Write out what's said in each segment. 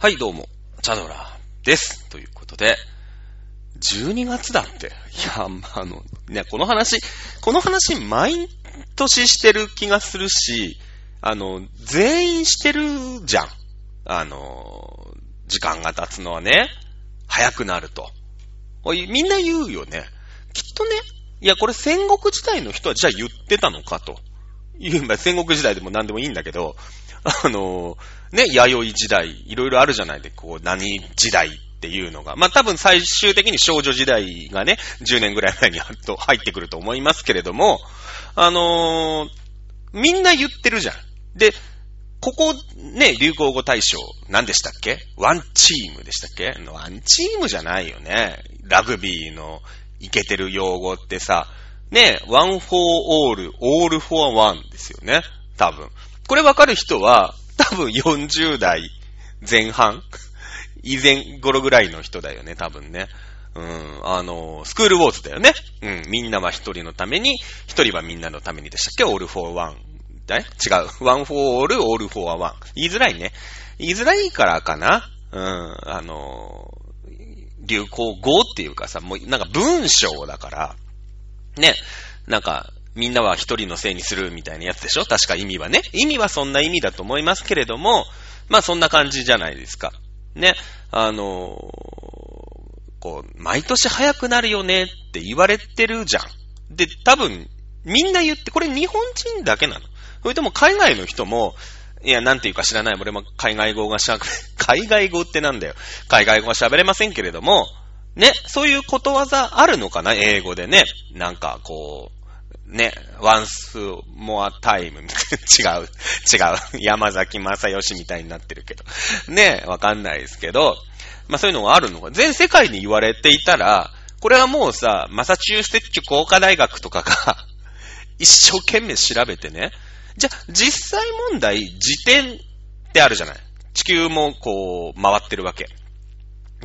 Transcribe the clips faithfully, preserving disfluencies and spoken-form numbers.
はいどうもチャドラですということで、じゅうにがつだって。いや、まあ、あのね、この話この話毎年してる気がするし、あの全員してるじゃん。あの時間が経つのはね、早くなるとみんな言うよね、きっとね。いや、これ戦国時代の人はじゃあ言ってたのかという、まあ、戦国時代でも何でもいいんだけど、あのー、ね、弥生時代、いろいろあるじゃないで、こう、何時代っていうのが。まあ、多分最終的に少女時代がね、じゅうねんぐらい前に入ってくると思いますけれども、あのー、みんな言ってるじゃん。で、ここ、ね、流行語大賞、何でしたっけ？ワンチームでしたっけ？ワンチームじゃないよね。ラグビーのイケてる用語ってさ、ね、ワンフォーオール、オールフォーワンですよね。多分。これわかる人は多分よんじゅうだいぜんはん以前頃ぐらいの人だよね、多分ね。うん、あの、スクールウォーズだよね。うん、みんなは一人のために、一人はみんなのためにでしたっけ？オールフォーワン。え？違う。ワンフォーオール、オールフォーはワン。言いづらいね。言いづらいからかな。うん、あの、流行語っていうかさ、もうなんか文章だから、ね、なんか、みんなは一人のせいにするみたいなやつでしょ？確か意味はね。意味はそんな意味だと思いますけれども、まあそんな感じじゃないですか。ね。あのー、こう、毎年早くなるよねって言われてるじゃん。で、多分、みんな言って、これ日本人だけなの？それとも海外の人も、いや、なんていうか知らない。俺も海外語がしゃべ、海外語ってなんだよ。海外語は喋れませんけれども、ね、そういうことわざあるのかな？英語でね。なんかこう、ね、ワンスモアタイムみたいな。違う。違う。山崎正義みたいになってるけど。ね、わかんないですけど。まあそういうのがあるのか。全世界に言われていたら、これはもうさ、マサチューセッツ工科大学とかが、一生懸命調べてね。じゃ、実際問題、時点ってあるじゃない。地球もこう、回ってるわけ。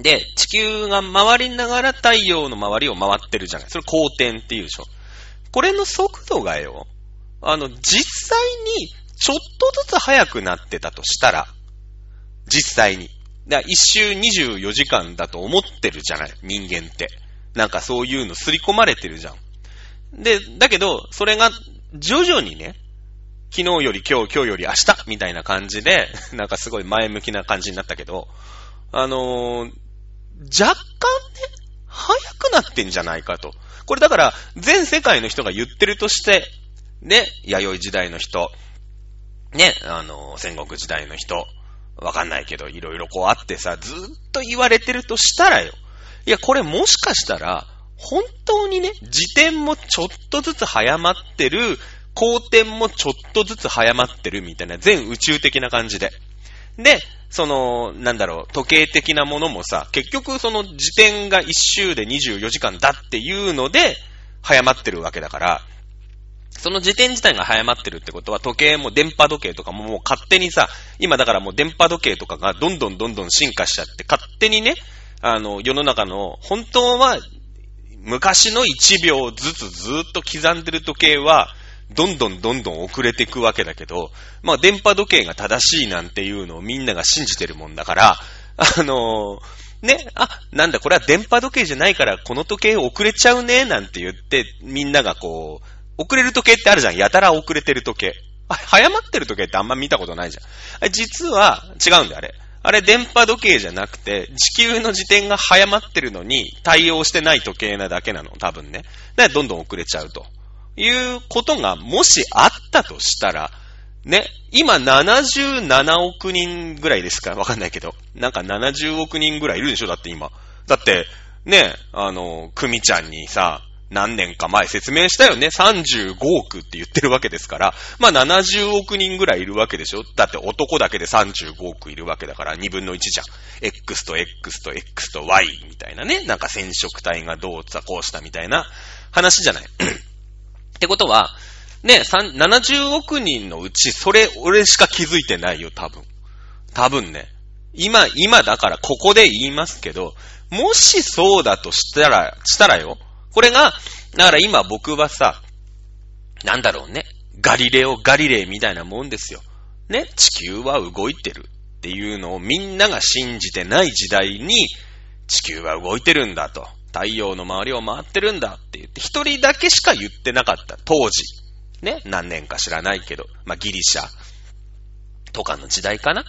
で、地球が回りながら太陽の周りを回ってるじゃない。それ公転っていうでしょ。これの速度がよ、あの、実際にちょっとずつ速くなってたとしたら、実際に。だから一周にじゅうよじかんだと思ってるじゃない、人間って。なんかそういうの刷り込まれてるじゃん。で、だけど、それが徐々にね、昨日より今日、今日より明日、みたいな感じで、なんかすごい前向きな感じになったけど、あのー、若干ね、速くなってんじゃないかと。これだから全世界の人が言ってるとして、ね、弥生時代の人、ね、あの、戦国時代の人、わかんないけど、いろいろこうあってさ、ずっと言われてるとしたらよ。いや、これもしかしたら、本当にね、時点もちょっとずつ早まってる、公転もちょっとずつ早まってるみたいな、全宇宙的な感じで。で、その、なんだろう、時計的なものもさ、結局その時点が一周でにじゅうよじかんだっていうので、早まってるわけだから、その時点自体が早まってるってことは、時計も電波時計とかももう勝手にさ、今だからもう電波時計とかがどんどんどんどん進化しちゃって、勝手にね、あの、世の中の、本当は、昔のいちびょうずつずっと刻んでる時計は、どんどんどんどん遅れていくわけだけど、まあ電波時計が正しいなんていうのをみんなが信じてるもんだから、あのー、ね、あ、なんだこれは電波時計じゃないからこの時計遅れちゃうねなんて言ってみんながこう、遅れる時計ってあるじゃん、やたら遅れてる時計。あ、早まってる時計ってあんま見たことないじゃん。実は違うんだよあれ。あれ電波時計じゃなくて、地球の時点が早まってるのに対応してない時計なだけなの、多分ね。だからどんどん遅れちゃうと。いうことがもしあったとしたら、ね、今ななじゅうななおくにんぐらいですか？わかんないけど。なんかななじゅうおくにんぐらいいるでしょ？だって今。だって、ね、あの、くみちゃんにさ、何年か前説明したよね。さんじゅうごおくって言ってるわけですから、まあななじゅうおくにんぐらいいるわけでしょ？だって男だけでさんじゅうごおくいるわけだからにぶんのいちじゃん。X と X と X と Y みたいなね。なんか染色体がどうしたこうしたみたいな話じゃない。ってことは、ね、ななじゅうおくにんのうち、それ、俺しか気づいてないよ、多分。多分ね。今、今だから、ここで言いますけど、もしそうだとしたら、したらよ。これが、だから今僕はさ、なんだろうね。ガリレオ・ガリレイみたいなもんですよ。ね、地球は動いてる。っていうのをみんなが信じてない時代に、地球は動いてるんだと、太陽の周りを回ってるんだって言って、一人だけしか言ってなかった当時ね、何年か知らないけど、まあギリシャとかの時代かな。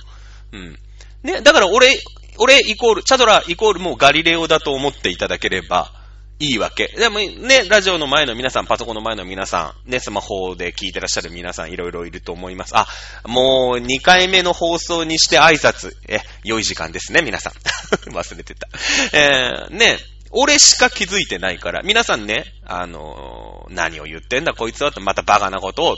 うんね、だから俺俺イコールチャドライコールもうガリレオだと思っていただければいいわけでもね。ラジオの前の皆さん、パソコンの前の皆さんね、スマホで聞いてらっしゃる皆さん、いろいろいると思います。あ、もうにかいめの放送にして挨拶、え、良い時間ですね皆さん忘れてた、えー、ね、俺しか気づいてないから皆さんね、あのー、何を言ってんだこいつはってまたバカなことを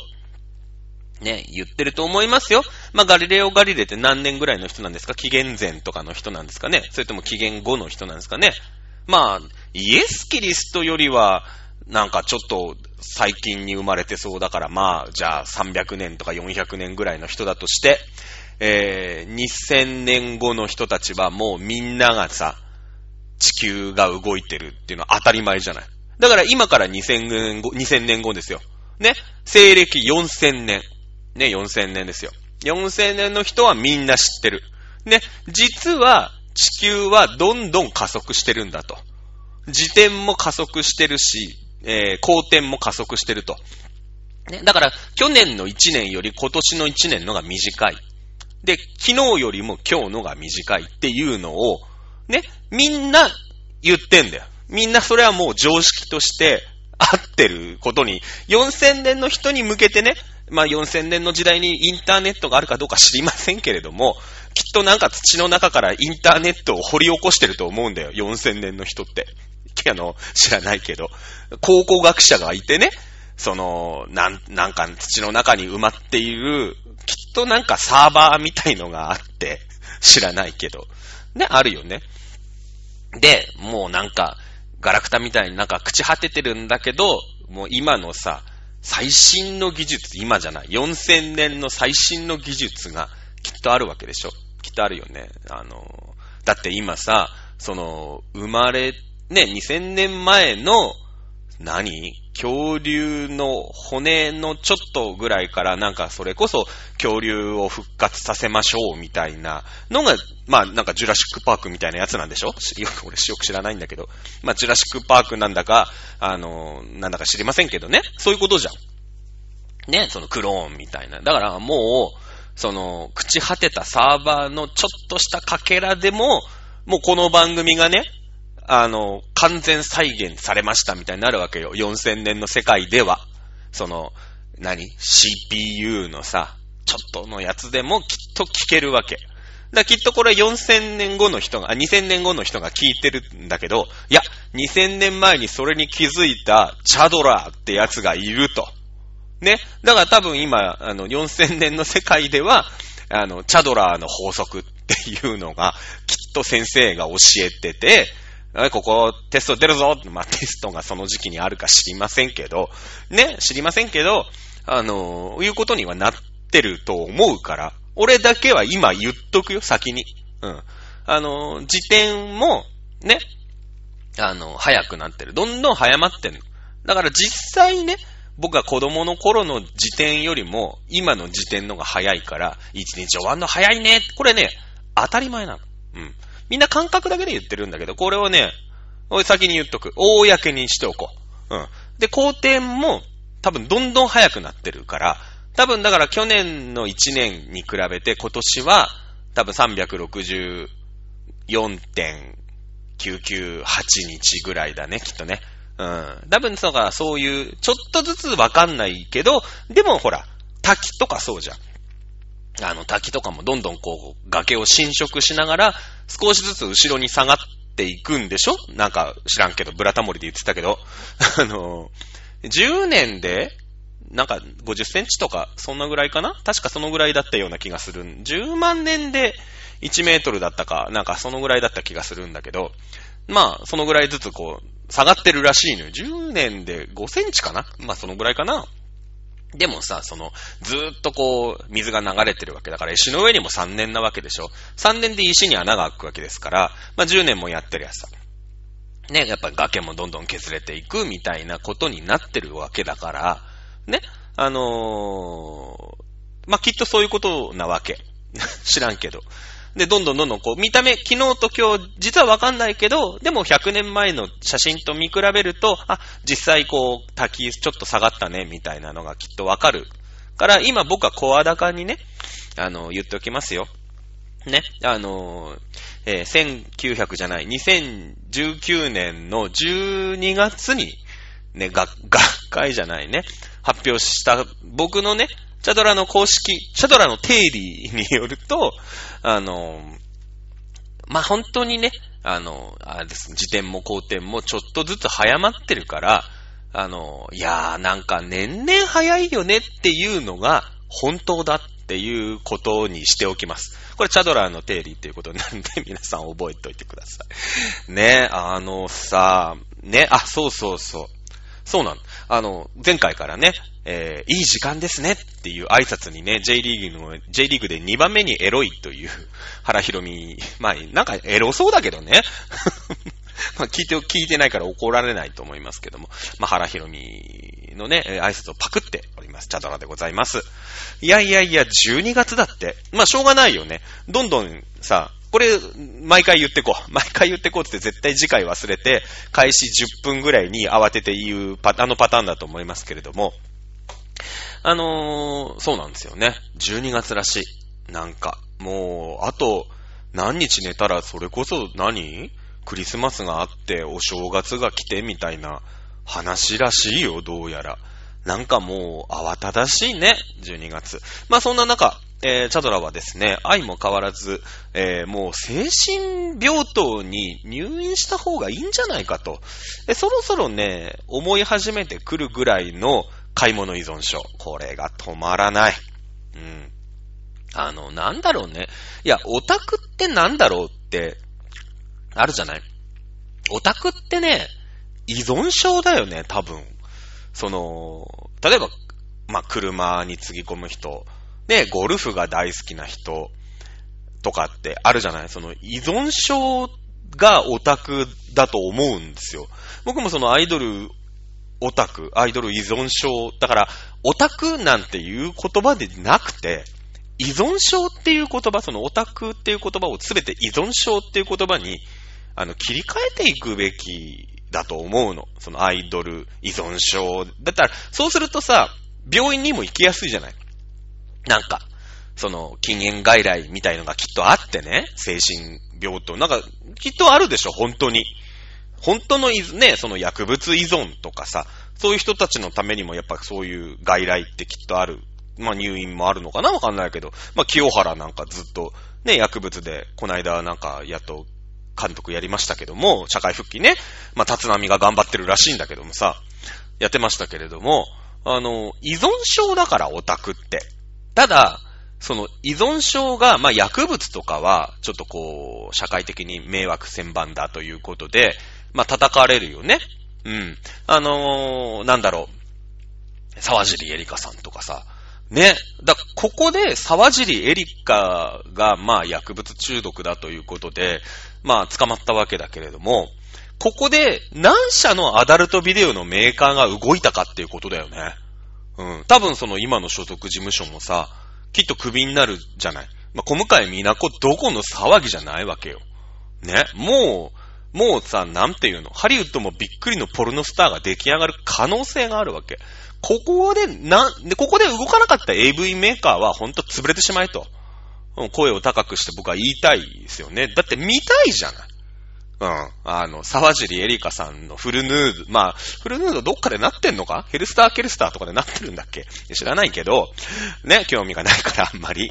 ね、言ってると思いますよ。まあ、ガリレオ・ガリレイって何年ぐらいの人なんですか？紀元前とかの人なんですかね？それとも紀元後の人なんですかね？まあ、イエス・キリストよりは、なんかちょっと最近に生まれてそうだから、まあ、じゃあさんびゃくねんとかよんひゃくねんぐらいの人だとして、えー、にせんねんごの人たちはもうみんながさ、地球が動いてるっていうのは当たり前じゃない。だから今からにせんねんご、にせんねんごですよ。ね？西暦よんせんねん。ね、よんせんねんですよ。よんせんねんの人はみんな知ってる。ね、実は地球はどんどん加速してるんだと。自転も加速してるし、えー、公転も加速してると。ね、だから去年のいちねんより今年のいちねんのが短い。で、昨日よりも今日のが短いっていうのを、ね、みんな言ってんだよ。みんなそれはもう常識として合ってることに、よんせんねんの人に向けてね、まあよんせんねんの時代にインターネットがあるかどうか知りませんけれども、きっとなんか土の中からインターネットを掘り起こしてると思うんだよ、よんせんねんの人って。あの、知らないけど、考古学者がいてね、その、なん、なんか土の中に埋まっている、きっとなんかサーバーみたいのがあって、知らないけど。ね、あるよね。で、もうなんか、ガラクタみたいになんか朽ち果ててるんだけど、もう今のさ、最新の技術、今じゃない、よんせんねんの最新の技術がきっとあるわけでしょ。きっとあるよね。あの、だって今さ、その、生まれ、ね、にせんねんまえの、何？恐竜の骨のちょっとぐらいからなんかそれこそ恐竜を復活させましょうみたいなのが、まあなんかジュラシックパークみたいなやつなんでしょ？よく俺よく知らないんだけど、まあジュラシックパークなんだか、あの、なんだか知りませんけどね。そういうことじゃん。ね、そのクローンみたいな。だからもう、その、朽ち果てたサーバーのちょっとしたかけらでも、もうこの番組がね、あの、完全再現されましたみたいになるわけよ。よんせんねんの世界では。その、何？ シーピーユー のさ、ちょっとのやつでもきっと聞けるわけ。だきっとこれよんせんねんごの人が、あ、にせんねんごの人が聞いてるんだけど、いや、にせんねんまえにそれに気づいたチャドラーってやつがいると。ね。だから多分今、あの、よんせんねんの世界では、あの、チャドラーの法則っていうのが、きっと先生が教えてて、ここテスト出るぞ、まあ、テストがその時期にあるか知りませんけどね、知りませんけど、あのー、いうことにはなってると思うから、俺だけは今言っとくよ、先に。うん。あのー、時点もね、あのー、早くなってる。どんどん早まってる。だから実際ね、僕が子供の頃の時点よりも今の時点のが早いから、一日終わんの早いね。これね、当たり前なの。うん。みんな感覚だけで言ってるんだけど、これをね、先に言っとく。公にしておこう。うん。で、公転も多分どんどん早くなってるから、多分だから去年のいちねんに比べて今年は多分 さんびゃくろくじゅうよんてんきゅうきゅうはちにちぐらいだね、きっとね。うん。多分そうか、そういう、ちょっとずつわかんないけど、でもほら、滝とかそうじゃん。あの滝とかもどんどんこう崖を侵食しながら少しずつ後ろに下がっていくんでしょ？なんか知らんけどブラタモリで言ってたけどあのじゅうねんでなんかごじゅっセンチとかそんなぐらいかな？確かそのぐらいだったような気がする。じゅうまんねんでいちメートルだったかなんかそのぐらいだった気がするんだけど、まあそのぐらいずつこう下がってるらしいのよ。じゅうねんでごセンチかな？まあそのぐらいかな。でもさ、その、ずーっとこう、水が流れてるわけだから、石の上にもさんねんなわけでしょ。さんねんで石に穴が開くわけですから、まあじゅうねんもやってるやつさ。ね、やっぱ崖もどんどん削れていくみたいなことになってるわけだから、ね、あのー、まあきっとそういうことなわけ。知らんけど。で、どんどんどんどんこう、見た目、昨日と今日、実はわかんないけど、でもひゃくねんまえの写真と見比べると、あ、実際こう、滝ちょっと下がったね、みたいなのがきっとわかる。から、今僕は声高にね、あの、言っておきますよ。ね、あの、えー、1900じゃない、にせんじゅうきゅうねんのじゅうにがつに、ね、学、学会じゃないね、発表した、僕のね、チャドラの公式、チャドラの定理によると、あの、まあ、本当にね、あの、あれです、自転も後転もちょっとずつ早まってるから、あの、いやーなんか年々早いよねっていうのが本当だっていうことにしておきます。これチャドラーの定理っていうことなんで皆さん覚えておいてください。ね、あのさ、ね、あ、そうそうそう。そうなの。あの、前回からね、えー、いい時間ですねっていう挨拶にね、J リーグの、J リーグでにばんめにエロいという原ひろみ、まあ、なんかエロそうだけどね。まあ、聞いて、聞いてないから怒られないと思いますけども。まあ、原ひろみのね、挨拶をパクっております。チャドラでございます。いやいやいや、じゅうにがつだって。まあ、しょうがないよね。どんどんさ、これ、毎回言ってこう。毎回言ってこうって絶対次回忘れて、開始じゅっぷんぐらいに慌てて言うパターンのパターンだと思いますけれども。あのー、そうなんですよね。じゅうにがつらしい。なんか、もう、あと、何日寝たらそれこそ何クリスマスがあってお正月が来てみたいな話らしいよ、どうやら。なんかもう慌ただしいね、じゅうにがつ。まあそんな中、えー、チャドラはですね、愛も変わらず、えー、もう精神病棟に入院した方がいいんじゃないかと、えー、そろそろね、思い始めてくるぐらいの買い物依存症。これが止まらない。うん。あの、なんだろうね。いや、オタクってなんだろうって、あるじゃない。オタクってね、依存症だよね、多分。その、例えば、まあ、車につぎ込む人、ね、ゴルフが大好きな人とかってあるじゃない。その依存症がオタクだと思うんですよ。僕もそのアイドルオタク、アイドル依存症、だからオタクなんていう言葉でなくて、依存症っていう言葉、そのオタクっていう言葉をすべて依存症っていう言葉にあの切り替えていくべきだと思うの。そのアイドル依存症だったら、そうするとさ、病院にも行きやすいじゃない。なんかその禁煙外来みたいのがきっとあってね、精神病棟なんかきっとあるでしょ。本当に本当のね、その薬物依存とかさ、そういう人たちのためにもやっぱそういう外来ってきっとある。まあ入院もあるのかな、わかんないけど、まあ清原なんかずっとね、薬物で、こないだなんかやっと監督やりましたけども、社会復帰ね、まあ立浪が頑張ってるらしいんだけどもさ、やってましたけれども、あの、依存症だからオタクって。ただ、その依存症が、まあ薬物とかは、ちょっとこう、社会的に迷惑千万だということで、まあ叩かれるよね。うん。あのー、なんだろう、沢尻エリカさんとかさ、ね。だ、ここで、沢尻エリカが、まあ、薬物中毒だということで、まあ、捕まったわけだけれども、ここで、何社のアダルトビデオのメーカーが動いたかっていうことだよね。うん。多分、その、今の所属事務所もさ、きっとクビになるじゃない。まあ、小向井美奈子どこの騒ぎじゃないわけよ。ね。もう、もうさ、なんていうの、ハリウッドもびっくりのポルノスターが出来上がる可能性があるわけ。ここで、な、ここで動かなかった エーブイ メーカーはほんと潰れてしまえと。声を高くして僕は言いたいですよね。だって見たいじゃない。うん。あの、沢尻エリカさんのフルヌード、まあ、フルヌードどっかでなってんのか？ヘルスターケルスターとかでなってるんだっけ？知らないけど、ね、興味がないからあんまり。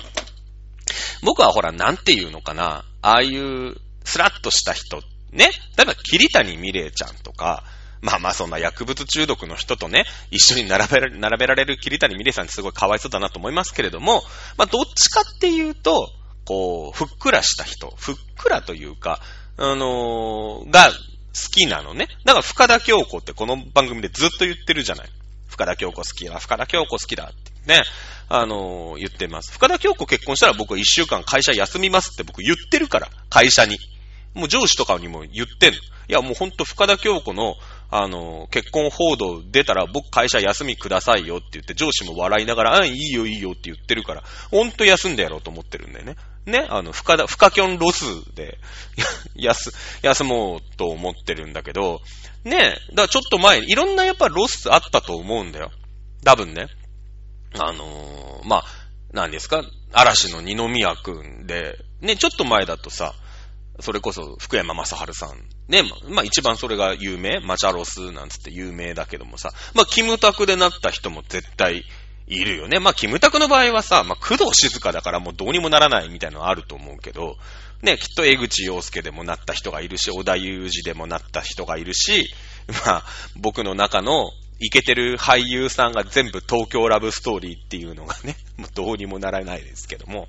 僕はほら、なんていうのかな。ああいう、スラッとした人、ね。例えば、桐谷美玲ちゃんとか、まあまあそんな薬物中毒の人とね、一緒に並べられ、並べられる桐谷美玲さんってすごいかわいそうだなと思いますけれども、まあどっちかっていうと、こう、ふっくらした人、ふっくらというか、あのー、が好きなのね。だから深田恭子ってこの番組でずっと言ってるじゃない。深田恭子好きだ、深田恭子好きだってね、あのー、言ってます。深田恭子結婚したら僕は一週間会社休みますって僕言ってるから、会社に。もう上司とかにも言ってんの。いやもうほんと深田恭子の、あの、結婚報道出たら僕会社休みくださいよって言って、上司も笑いながら、あ、いいよいいよって言ってるから、ほんと休んでやろうと思ってるんだよね。ね、あの、フカだ、フカキョンロスで、安、休もうと思ってるんだけど、ね、だからちょっと前、いろんなやっぱロスあったと思うんだよ。多分ね。あのー、まあ、何ですか、嵐の二宮くんで、ね、ちょっと前だとさ、それこそ福山雅治さん。ね、まあ、一番それが有名、マチャロスなんつって有名だけどもさ、まあ、キムタクでなった人も絶対、いるよね。まあ、キムタクの場合はさ、まあ、工藤静香だからもうどうにもならないみたいなのあると思うけど、ね、きっと江口洋介でもなった人がいるし、織田裕二でもなった人がいるし、まあ、僕の中のイケてる俳優さんが全部東京ラブストーリーっていうのがね、もうどうにもならないですけども、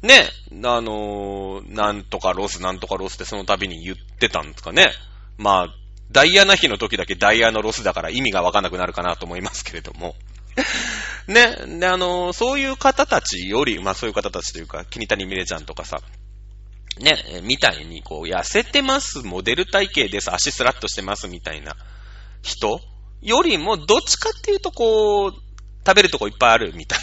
ね、あのー、なんとかロス、なんとかロスってその度に言ってたんですかね。まあ、ダイアナ妃の時だけダイアナロスだから意味がわかんなくなるかなと思いますけれども、ね、で、あのー、そういう方たちより、まあそういう方たちというか、桐谷美玲ちゃんとかさ、ね、みたいにこう、痩せてます、モデル体型です、足スラッとしてますみたいな人よりも、どっちかっていうとこう、食べるとこいっぱいあるみたい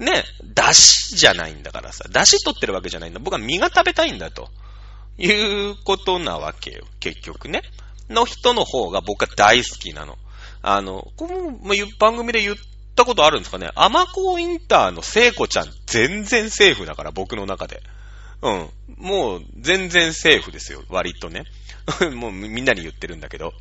な。ね、出汁じゃないんだからさ、出汁取ってるわけじゃないんだ。僕は身が食べたいんだと、いうことなわけよ、結局ね。の人の方が僕は大好きなの。あの、この番組で言ったことあるんですかね。アマコインターの聖子ちゃん全然セーフだから、僕の中で。うん。もう全然セーフですよ、割とね。もうみんなに言ってるんだけど。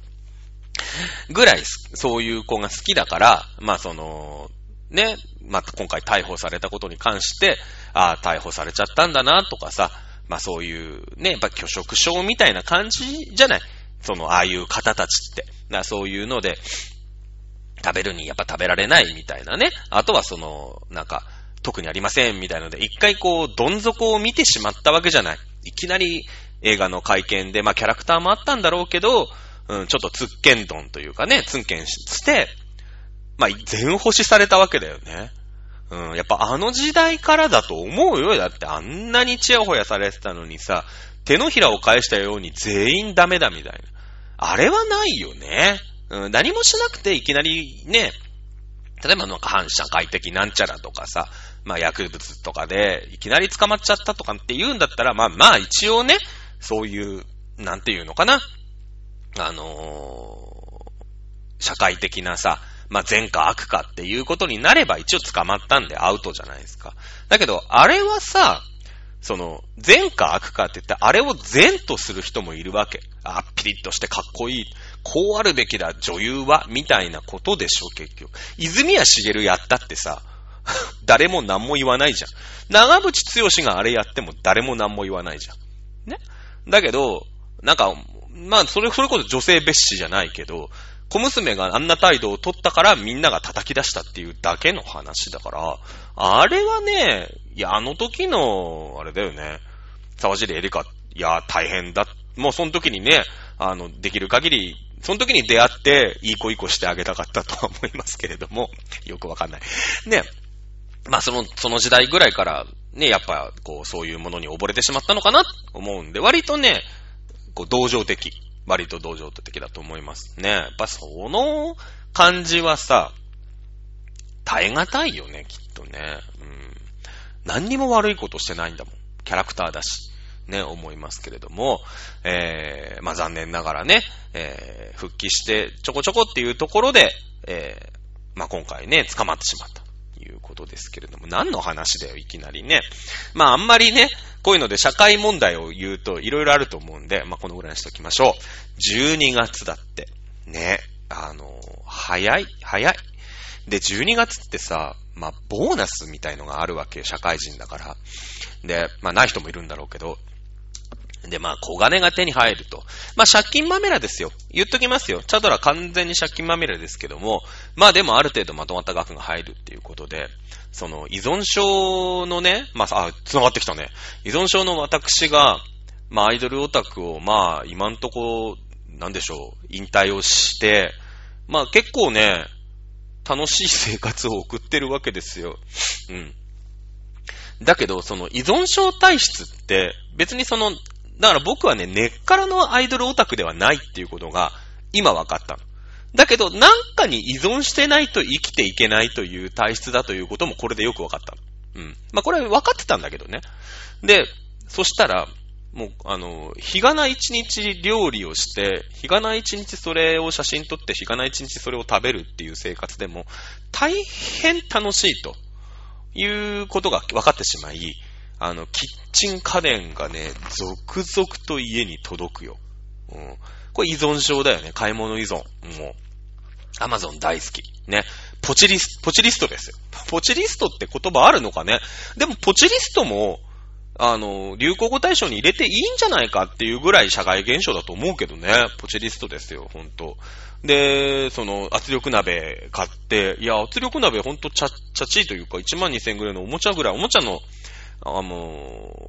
ぐらい、そういう子が好きだから、まあその、ね、まあ今回逮捕されたことに関して、ああ、逮捕されちゃったんだなとかさ、まあそういうね、やっぱ拒食症みたいな感じじゃない。その、ああいう方たちって。な、そういうので、食べるにやっぱ食べられないみたいなね。あとはその、なんか、特にありませんみたいので、一回こう、どん底を見てしまったわけじゃない。いきなり映画の会見で、まあキャラクターもあったんだろうけど、うん、ちょっとツッケンドンというかね、ツンケンして、まあ全保守されたわけだよね。うん、やっぱあの時代からだと思うよ。だってあんなにチヤホヤされてたのにさ、手のひらを返したように全員ダメだみたいな。あれはないよね。うん、何もしなくていきなりね、例えばなんか反社会的なんちゃらとかさ、まあ薬物とかでいきなり捕まっちゃったとかって言うんだったら、まあまあ一応ね、そういう、なんていうのかな、あのー、社会的なさ、まあ善か悪かっていうことになれば一応捕まったんでアウトじゃないですか。だけど、あれはさ、その、善か悪かって言って、あれを善とする人もいるわけ。あ、ピリッとしてかっこいい。こうあるべきだ、女優は、みたいなことでしょ、結局。泉谷しげるやったってさ、誰も何も言わないじゃん。長渕剛があれやっても誰も何も言わないじゃん。ね。だけど、なんか、まあ、それ、それこそ女性蔑視じゃないけど、小娘があんな態度を取ったからみんなが叩き出したっていうだけの話だから、あれはね、いや、あの時の、あれだよね、沢尻エリカ、いや、大変だ。もうその時にね、あの、できる限り、その時に出会って、いい子いい子してあげたかったとは思いますけれども、よくわかんない。ね。まあ、その、その時代ぐらいから、ね、やっぱ、こう、そういうものに溺れてしまったのかなと思うんで、割とね、こう、同情的。割と同情的だと思いますね。やっぱその感じはさ、耐え難いよね、きっとね。うん。何にも悪いことしてないんだもん。キャラクターだし、ね、思いますけれども、えー、まあ、残念ながらね、えー、復帰してちょこちょこっていうところで、えー、まあ、今回ね、捕まってしまった。いうことですけれども、何の話だよいきなりね。まああんまりね、こういうので社会問題を言うといろいろあると思うんで、まあこのぐらいにしときましょう。じゅうにがつだってね、あの早い早いでじゅうにがつってさ、まあボーナスみたいのがあるわけよ、社会人だから。で、まあない人もいるんだろうけど、でまあ小金が手に入ると、まあ借金まみれですよ。言っときますよ。チャドラ完全に借金まみれですけども、まあでもある程度まとまった額が入るっていうことで、その依存症のね、まあ、あ、繋がってきたね。依存症の私が、まあアイドルオタクをまあ今んとこ、なんでしょう、引退をして、まあ結構ね、楽しい生活を送ってるわけですよ。うん。だけどその依存症体質って別にその、だから僕はね、根っからのアイドルオタクではないっていうことが今分かったの。だけどなんかに依存してないと生きていけないという体質だということもこれでよく分かったうん。まあ、これは分かってたんだけどね。で、そしたら、もう、あの、日がな一日料理をして、日がな一日それを写真撮って、日がな一日それを食べるっていう生活でも、大変楽しいということが分かってしまい、あの、キッチン家電がね、続々と家に届くよ。うん、これ依存症だよね。買い物依存。もう、アマゾン大好き。ね。ポチリスト、ポチリストですよ。ポチリストって言葉あるのかね。でも、ポチリストも、あの、流行語大賞に入れていいんじゃないかっていうぐらい社会現象だと思うけどね。ポチリストですよ、ほんと。で、その、圧力鍋買って、いや、圧力鍋ほんとちゃ、ちゃちいというか、いちまんにせんぐらいのおもちゃぐらい、おもちゃの、あの、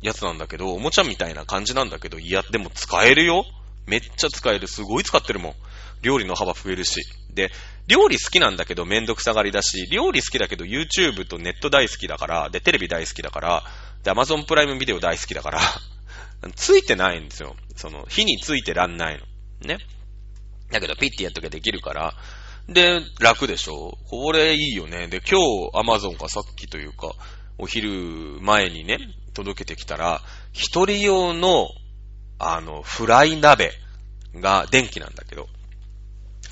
やつなんだけど、おもちゃみたいな感じなんだけど、いや、でも使えるよ。めっちゃ使える。すごい使ってるもん。料理の幅増えるし。で、料理好きなんだけどめんどくさがりだし、料理好きだけど YouTube とネット大好きだから、で、テレビ大好きだから、で、Amazon プライムビデオ大好きだから、ついてないんですよ。その、火についてらんないの。ね。だけど、ピッてやっときゃできるから。で、楽でしょ。これいいよね。で、今日 Amazon がさっきというか、お昼前にね、届けてきたら、一人用の、あの、フライ鍋が電気なんだけど、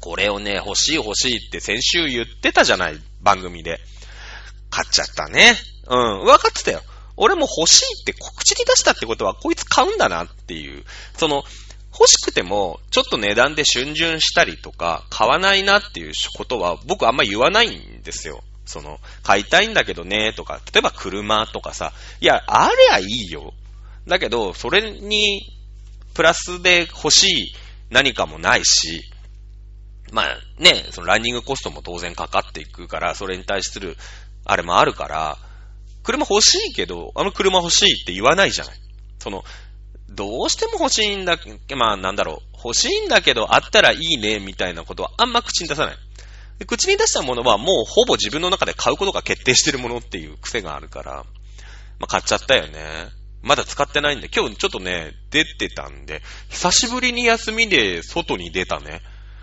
これをね、欲しい欲しいって先週言ってたじゃない、番組で。買っちゃったね。うん、分かってたよ。俺も欲しいって口に出したってことはこいつ買うんだなっていう、その欲しくてもちょっと値段で逡巡したりとか買わないなっていうことは僕あんま言わないんですよ。その買いたいんだけどねとか、例えば車とかさ、いやあれはいいよ、だけどそれにプラスで欲しい何かもないし、まあね、そのランニングコストも当然かかっていくから、それに対するあれもあるから、車欲しいけど、あの車欲しいって言わないじゃない。その、どうしても欲しいんだけど、まあなんだろう、欲しいんだけどあったらいいねみたいなことはあんま口に出さない。で、口に出したものはもうほぼ自分の中で買うことが決定してるものっていう癖があるから、まあ買っちゃったよね。まだ使ってないんで、今日ちょっとね、出てたんで、久しぶりに休みで外に出たね。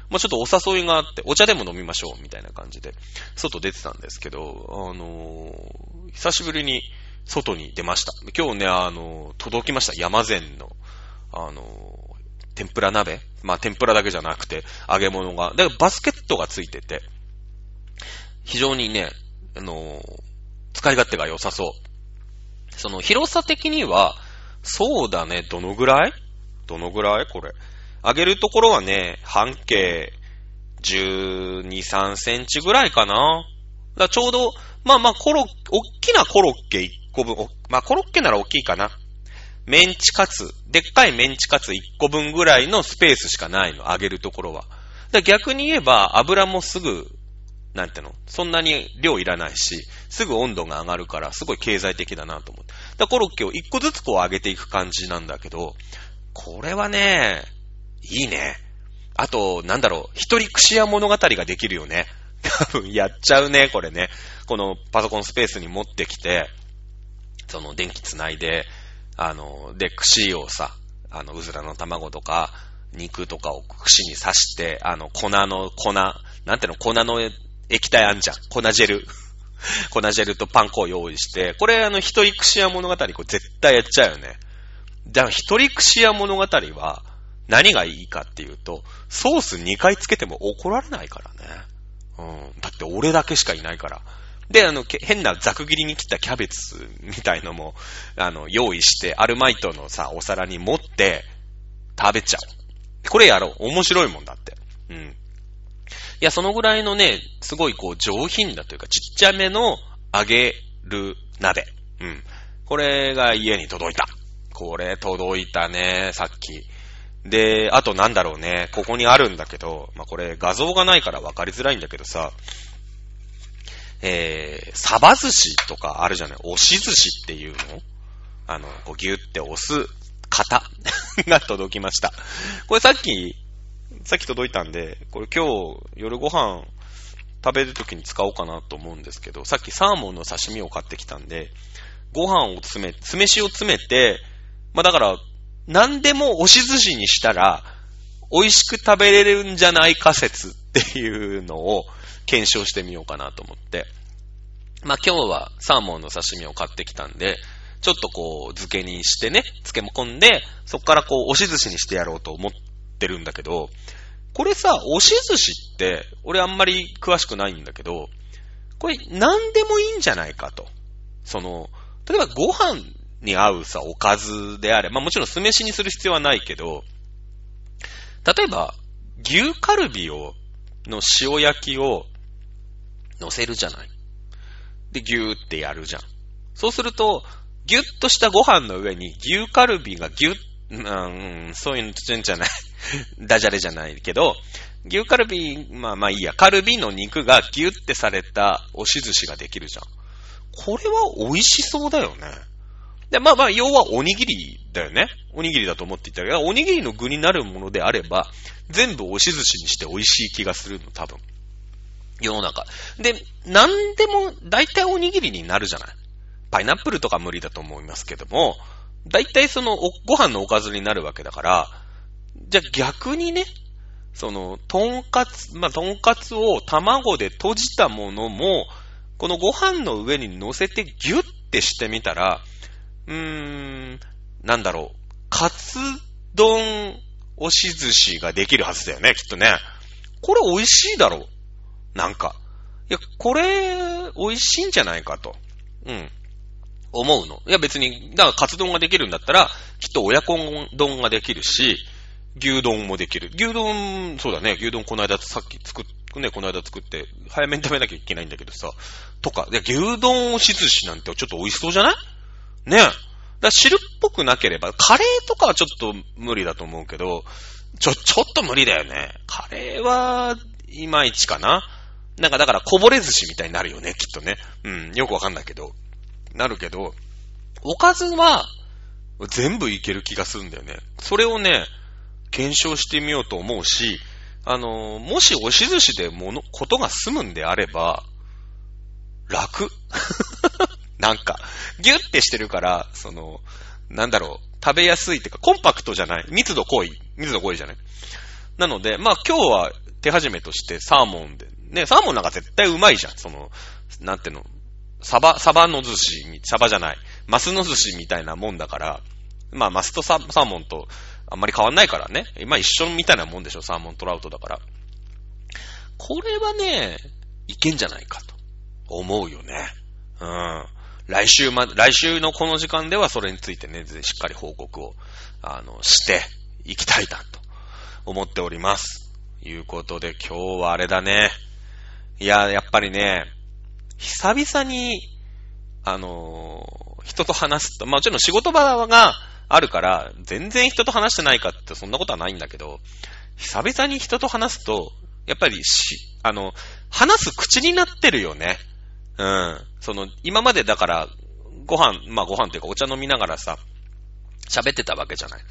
まあちょっとお誘いがあって、お茶でも飲みましょうみたいな感じで、外出てたんですけど、あのー、久しぶりに外に出ました。今日ね、あの、届きました。山善の、あの、天ぷら鍋。まあ、天ぷらだけじゃなくて、揚げ物が。で、バスケットがついてて、非常にね、あの、使い勝手が良さそう。その、広さ的には、そうだね、どのぐらいどのぐらいこれ。揚げるところはね、半径じゅうに、さんセンチぐらいかな。だからちょうど、まあまあコロッ、おっきなコロッケいっこぶん、まあコロッケなら大きいかな。メンチカツ、でっかいメンチカツいっこぶんぐらいのスペースしかないの、揚げるところは。だ逆に言えば油もすぐ、なんていうの、そんなに量いらないし、すぐ温度が上がるからすごい経済的だなと思って。だコロッケをいっこずつこう揚げていく感じなんだけど、これはね、いいね。あと、なんだろう、一人串屋物語ができるよね。多分やっちゃうね、これね。このパソコンスペースに持ってきて、その電気つないで、あの、で、串をさ、あの、うずらの卵とか、肉とかを串に刺して、あの、粉の、粉、なんていうの、粉の液体あんじゃん。粉ジェル。粉ジェルとパン粉を用意して、これあの、一人串屋物語、これ絶対やっちゃうよね。じゃあ、一人串屋物語は、何がいいかっていうと、ソースにかいつけても怒られないからね。うん、だって俺だけしかいないから。で、あの、変なざく切りに切ったキャベツみたいのも、あの、用意して、アルマイトのさ、お皿に持って、食べちゃう。これやろう。面白いもんだって。うん。いや、そのぐらいのね、すごいこう、上品だというか、ちっちゃめの揚げる鍋。うん。これが家に届いた。これ届いたね、さっき。で、あとなんだろうね、ここにあるんだけど、まあ、これ画像がないから分かりづらいんだけどさ、えー、サバ寿司とかあるじゃない、押し寿司っていうの、あの、こうギュって押す型が届きました。これさっき、さっき届いたんで、これ今日夜ご飯食べるときに使おうかなと思うんですけど、さっきサーモンの刺身を買ってきたんで、ご飯を詰め、酢飯を詰めて、まあ、だから、何でも押し寿司にしたら美味しく食べれるんじゃないか説っていうのを検証してみようかなと思って、まあ今日はサーモンの刺身を買ってきたんで、ちょっとこう漬けにしてね、漬けも込んで、そこからこう押し寿司にしてやろうと思ってるんだけど、これさ、押し寿司って俺あんまり詳しくないんだけど、これ何でもいいんじゃないかと。その例えばご飯に合うさおかずであれ、まあもちろん酢飯にする必要はないけど、例えば牛カルビをの塩焼きを乗せるじゃない。でギューってやるじゃん。そうするとギュッとしたご飯の上に牛カルビがギュッ、うん、そういうのじゃないダジャレじゃないけど、牛カルビ、まあまあいいや、カルビの肉がギュッてされた押し寿司ができるじゃん。これは美味しそうだよね。で、まあまあ要はおにぎりだよね。おにぎりだと思っていたけど、おにぎりの具になるものであれば全部押し寿司にして美味しい気がするの、多分世の中で。何でも大体おにぎりになるじゃない。パイナップルとか無理だと思いますけども、大体そのご飯のおかずになるわけだから、じゃあ逆にね、そのとんかつ、まあとんかつを卵で閉じたものもこのご飯の上に乗せてギュッてしてみたら、うーん、なんだろう、カツ丼押し寿司ができるはずだよね、きっとね。これ美味しいだろう。なんか、いや、これ美味しいんじゃないかと、うん、思うの。いや別に、だからカツ丼ができるんだったら、きっと親子丼ができるし、牛丼もできる。牛丼、そうだね、牛丼この間さっき作っ、ね、この間作って、早めに食べなきゃいけないんだけどさ、とか、いや牛丼押し寿司なんてちょっと美味しそうじゃないね。え。だから汁っぽくなければ、カレーとかはちょっと無理だと思うけど、ちょ、ちょっと無理だよね。カレーは、いまいちかな。なんかだからこぼれ寿司みたいになるよね、きっとね。うん、よくわかんないけど。なるけど、おかずは、全部いける気がするんだよね。それをね、検証してみようと思うし、あの、もし押し寿司でもの、ことが済むんであれば、楽。なんか、ギュッてしてるから、その、なんだろう、食べやすいっていうか、コンパクトじゃない。密度濃い。密度濃いじゃない。なので、まあ今日は手始めとしてサーモンで、ね、サーモンなんか絶対うまいじゃん。その、なんていうの、サバ、サバの寿司、サバじゃない。マスの寿司みたいなもんだから、まあマスと サ, サーモンとあんまり変わんないからね。今一緒みたいなもんでしょ、サーモントラウトだから。これはね、いけんじゃないかと思うよね。うん。来週ま、来週のこの時間ではそれについてね、しっかり報告を、あの、していきたいなと思っております。いうことで今日はあれだね。いや、やっぱりね、久々に、あの、人と話すと、まあ、もちろん仕事場があるから、全然人と話してないかってそんなことはないんだけど、久々に人と話すと、やっぱりし、あの、話す口になってるよね。うん。その、今までだから、ご飯、まあご飯というかお茶飲みながらさ、喋ってたわけじゃない。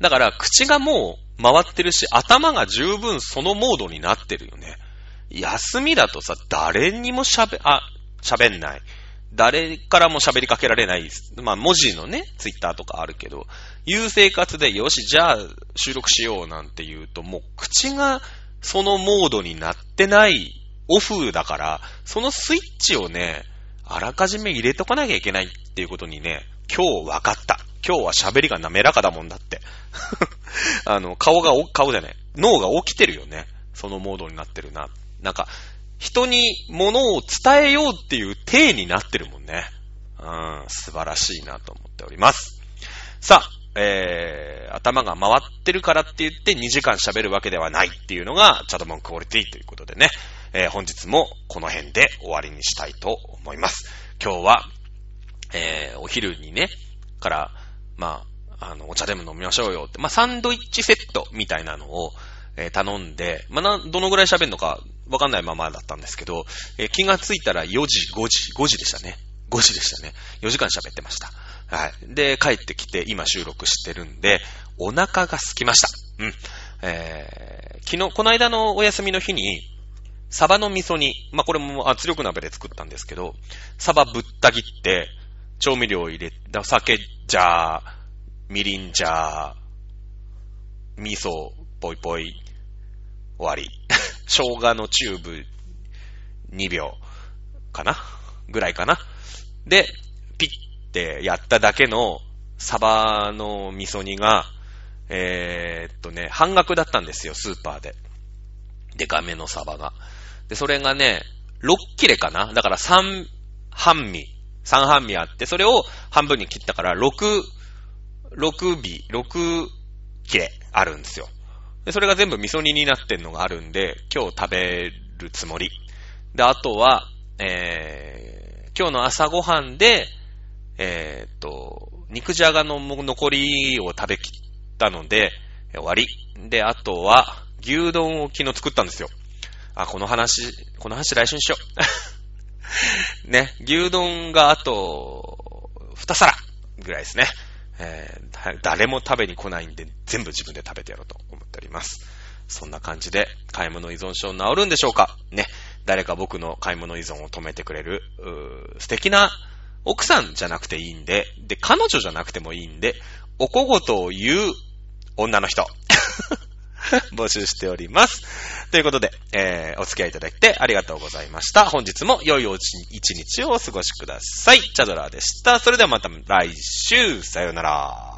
だから、口がもう回ってるし、頭が十分そのモードになってるよね。休みだとさ、誰にも喋、あ、喋んない。誰からも喋りかけられない。まあ文字のね、ツイッターとかあるけど、いう生活で、よし、じゃあ収録しようなんて言うと、もう口がそのモードになってない。オフだから、そのスイッチをね、あらかじめ入れとかなきゃいけないっていうことにね、今日分かった。今日は喋りが滑らかだもんだって。あの、顔が、顔じゃない。脳が起きてるよね。そのモードになってるな。なんか、人に物を伝えようっていう体になってるもんね。うん、素晴らしいなと思っております。さあ、えー、頭が回ってるからって言ってにじかん喋るわけではないっていうのがチャドモンクオリティということでね、えー、本日もこの辺で終わりにしたいと思います。今日は、えー、お昼にねからまあ、あのお茶でも飲みましょうよって、まあ、サンドイッチセットみたいなのを、えー、頼んで、まあ、などのぐらい喋るのかわかんないままだったんですけど、えー、気がついたらよじごじごじでしたねごじでしたね。よじかん喋ってました。はい。で、帰ってきて、今収録してるんで、お腹が空きました。うん。えー、昨日、この間のお休みの日に、サバの味噌煮。まあ、これも圧力鍋で作ったんですけど、サバぶった切って、調味料を入れた、酒じゃー、みりんじゃー、味噌、ぽいぽい、終わり。生姜のチューブ、にびょう、かな。ぐらいかな。で、ピッてやっただけのサバの味噌煮が、えー、っとね、半額だったんですよ、スーパーで。でかめのサバが。で、それがね、ろっきれかな。だからさん半身、さん半身あって、それを半分に切ったからろく、ろくび、ろっきれあるんですよ。で、それが全部味噌煮になってんのがあるんで、今日食べるつもり。で、あとは、えー、今日の朝ごはんで、えー、っと、肉じゃがの残りを食べきったので、終わり。で、あとは、牛丼を昨日作ったんですよ。あ、この話、この話来週にしよう。ね、牛丼があと、に皿ぐらいですね。えー、誰も食べに来ないんで、全部自分で食べてやろうと思っております。そんな感じで、買い物依存症治るんでしょうか？ね、誰か僕の買い物依存を止めてくれる、うー、素敵な奥さんじゃなくていいんで、で、彼女じゃなくてもいいんで、お小言を言う女の人。募集しております。ということで、えー、お付き合いいただいてありがとうございました。本日も良いおち一日をお過ごしください。チャドラーでした。それではまた来週。さようなら。